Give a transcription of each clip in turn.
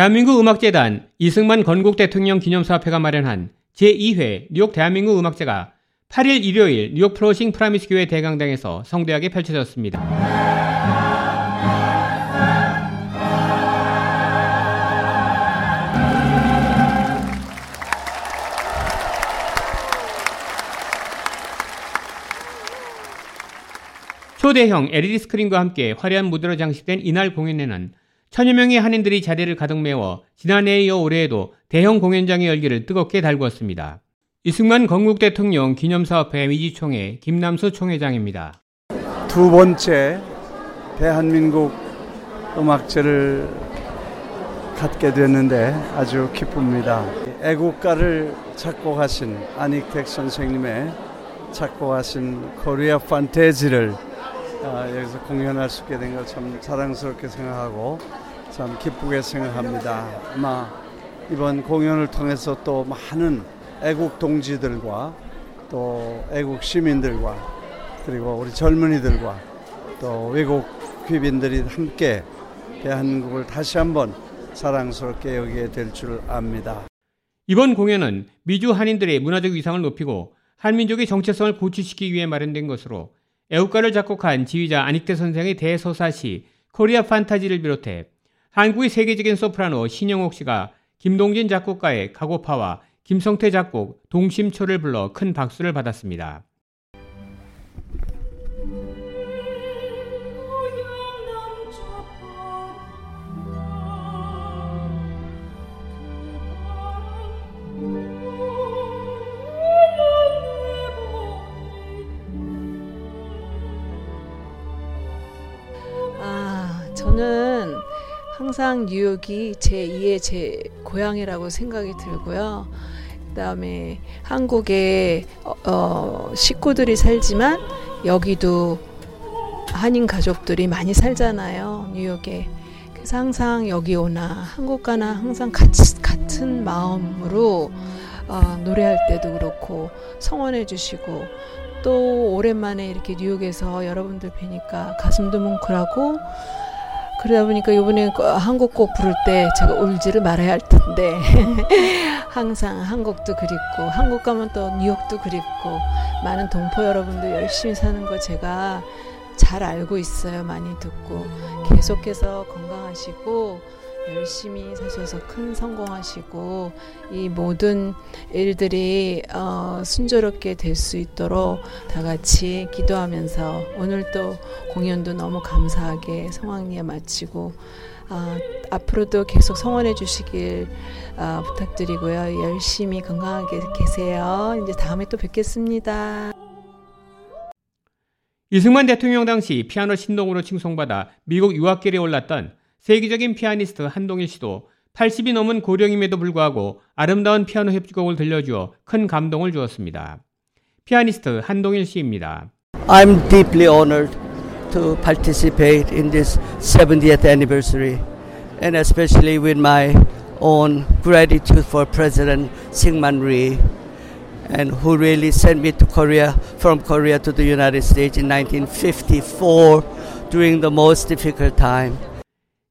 대한민국 음악재단 이승만 건국 대통령 기념사업회가 마련한 제2회 뉴욕 대한민국 음악제가 8일 일요일 뉴욕 플러싱프라미스교회 대강당에서 성대하게 펼쳐졌습니다. 초대형 LED 스크린과 함께 화려한 무대로 장식된 이날 공연에는 천여 명의 한인들이 자리를 가득 메워 지난해에 이어 올해에도 대형 공연장의 열기를 뜨겁게 달구었습니다. 이승만 건국 대통령 기념사업회 위지총회 김남수 총회장입니다. 두 번째 대한민국 음악제를 갖게 됐는데 아주 기쁩니다. 애국가를 작곡하신 안익태 선생님의 작곡하신 코리아 판테지를 여기서 공연할 수 있게 된 걸 참 자랑스럽게 생각하고 참 기쁘게 생각합니다. 아마 이번 공연을 통해서 또 많은 애국 동지들과 또 애국 시민들과 그리고 우리 젊은이들과 또 외국 귀빈들이 함께 대한민국을 다시 한번 사랑스럽게 여기게 될 줄 압니다. 이번 공연은 미주 한인들의 문화적 위상을 높이고 한민족의 정체성을 고취시키기 위해 마련된 것으로 애국가를 작곡한 지휘자 안익태 선생의 대서사시 코리아 판타지를 비롯해 한국의 세계적인 소프라노 신영옥 씨가 김동진 작곡가의 가고파와 김성태 작곡 동심초를 불러 큰 박수를 받았습니다. 저는 항상 뉴욕이 제2의 제 고향이라고 생각이 들고요. 그다음에 한국에 식구들이 살지만 여기도 한인 가족들이 많이 살잖아요, 뉴욕에. 그래서 항상 여기 오나 한국 가나 항상 같은 마음으로 노래할 때도 그렇고 성원해 주시고 또 오랜만에 이렇게 뉴욕에서 여러분들 뵈니까 가슴도 뭉클하고 그러다 보니까 이번에 한국곡 부를 때 제가 울지를 말아야 할 텐데 항상 한국도 그립고 한국 가면 또 뉴욕도 그립고 많은 동포 여러분도 열심히 사는 거 제가 잘 알고 있어요. 많이 듣고 계속해서 건강하시고 열심히 사셔서 큰 성공하시고 이 모든 일들이 순조롭게 될 수 있도록 다 같이 기도하면서 오늘 또 공연도 너무 감사하게 성황리에 마치고 앞으로도 계속 성원해 주시길 부탁드리고요. 열심히 건강하게 계세요. 이제 다음에 또 뵙겠습니다. 이승만 대통령 당시 피아노 신동으로 칭송받아 미국 유학길에 올랐던 세계적인 피아니스트 한동일 씨도 80이 넘은 고령임에도 불구하고 아름다운 피아노 협주곡을 들려주어 큰 감동을 주었습니다. 피아니스트 한동일 씨입니다. I'm deeply honored to participate in this 70th anniversary and especially with my own gratitude for President Syngman Rhee and who really sent me to Korea from Korea to the United States in 1954 during the most difficult time.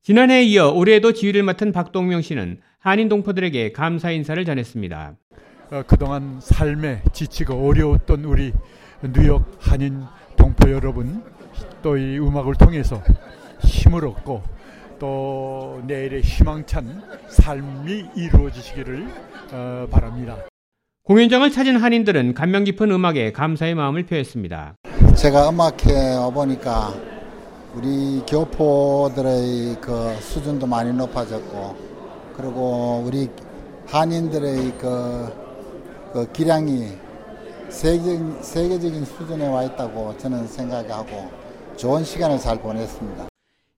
지난해에 이어 올해에도 지휘를 맡은 박동명 씨는 한인 동포들에게 감사 인사를 전했습니다. 그동안 삶에 지치고 어려웠던 우리 뉴욕 한인 동포 여러분, 또 이 음악을 통해서 힘을 얻고 또 내일의 희망찬 삶이 이루어지시기를 바랍니다. 공연장을 찾은 한인들은 감명 깊은 음악에 감사의 마음을 표했습니다. 제가 음악회 와보니까 우리 교포들의 그 수준도 많이 높아졌고, 그리고 우리 한인들의 그 기량이 세계적인 수준에 와 있다고 저는 생각하고 좋은 시간을 잘 보냈습니다.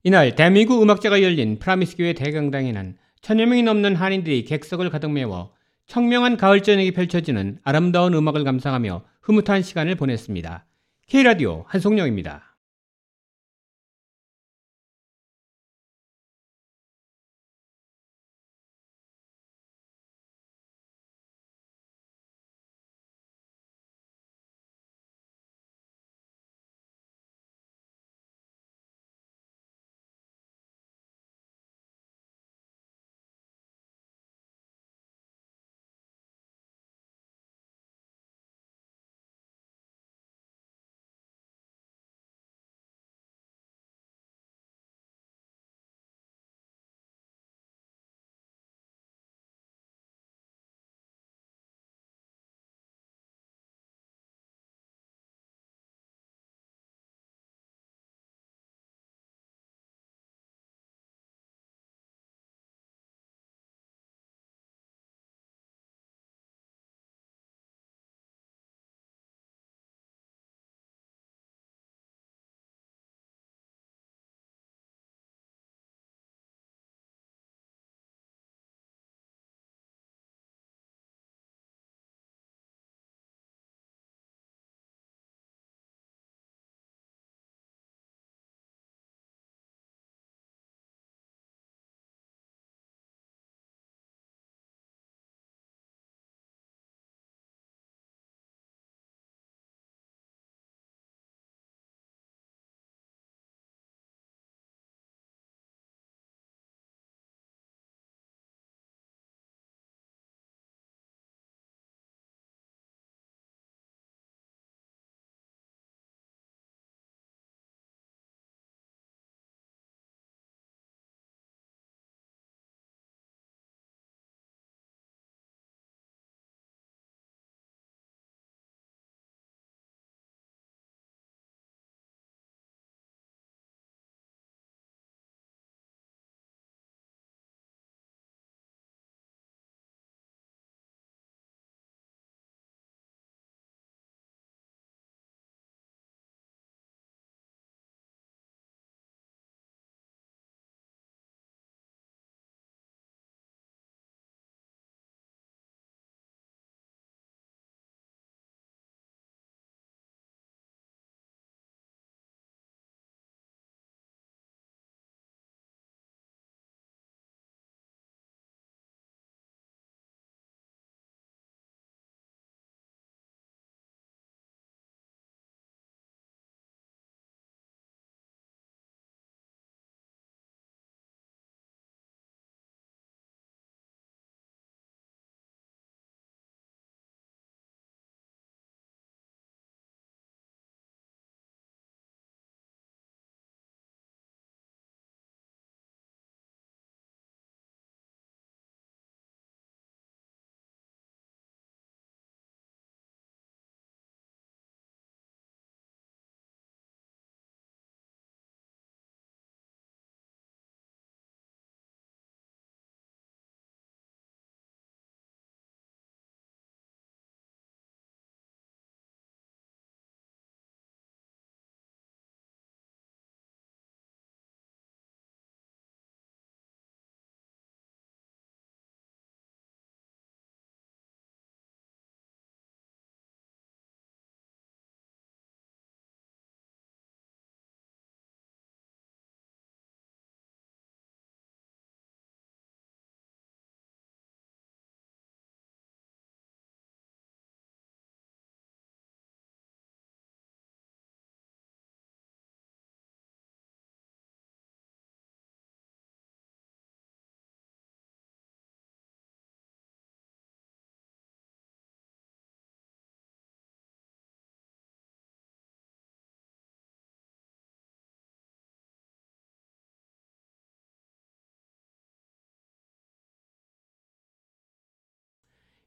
이날 대한민국 음악제가 열린 프라미스교회 대강당에는 천여 명이 넘는 한인들이 객석을 가득 메워 청명한 가을 저녁이 펼쳐지는 아름다운 음악을 감상하며 흐뭇한 시간을 보냈습니다. K라디오 한송영입니다.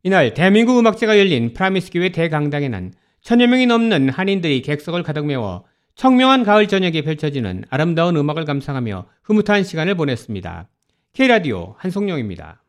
이날 대한민국 음악제가 열린 프라미스교회 대강당에는 1000여 명이 넘는 한인들이 객석을 가득 메워 청명한 가을 저녁에 펼쳐지는 아름다운 음악을 감상하며 흐뭇한 시간을 보냈습니다. K라디오 한송룡입니다.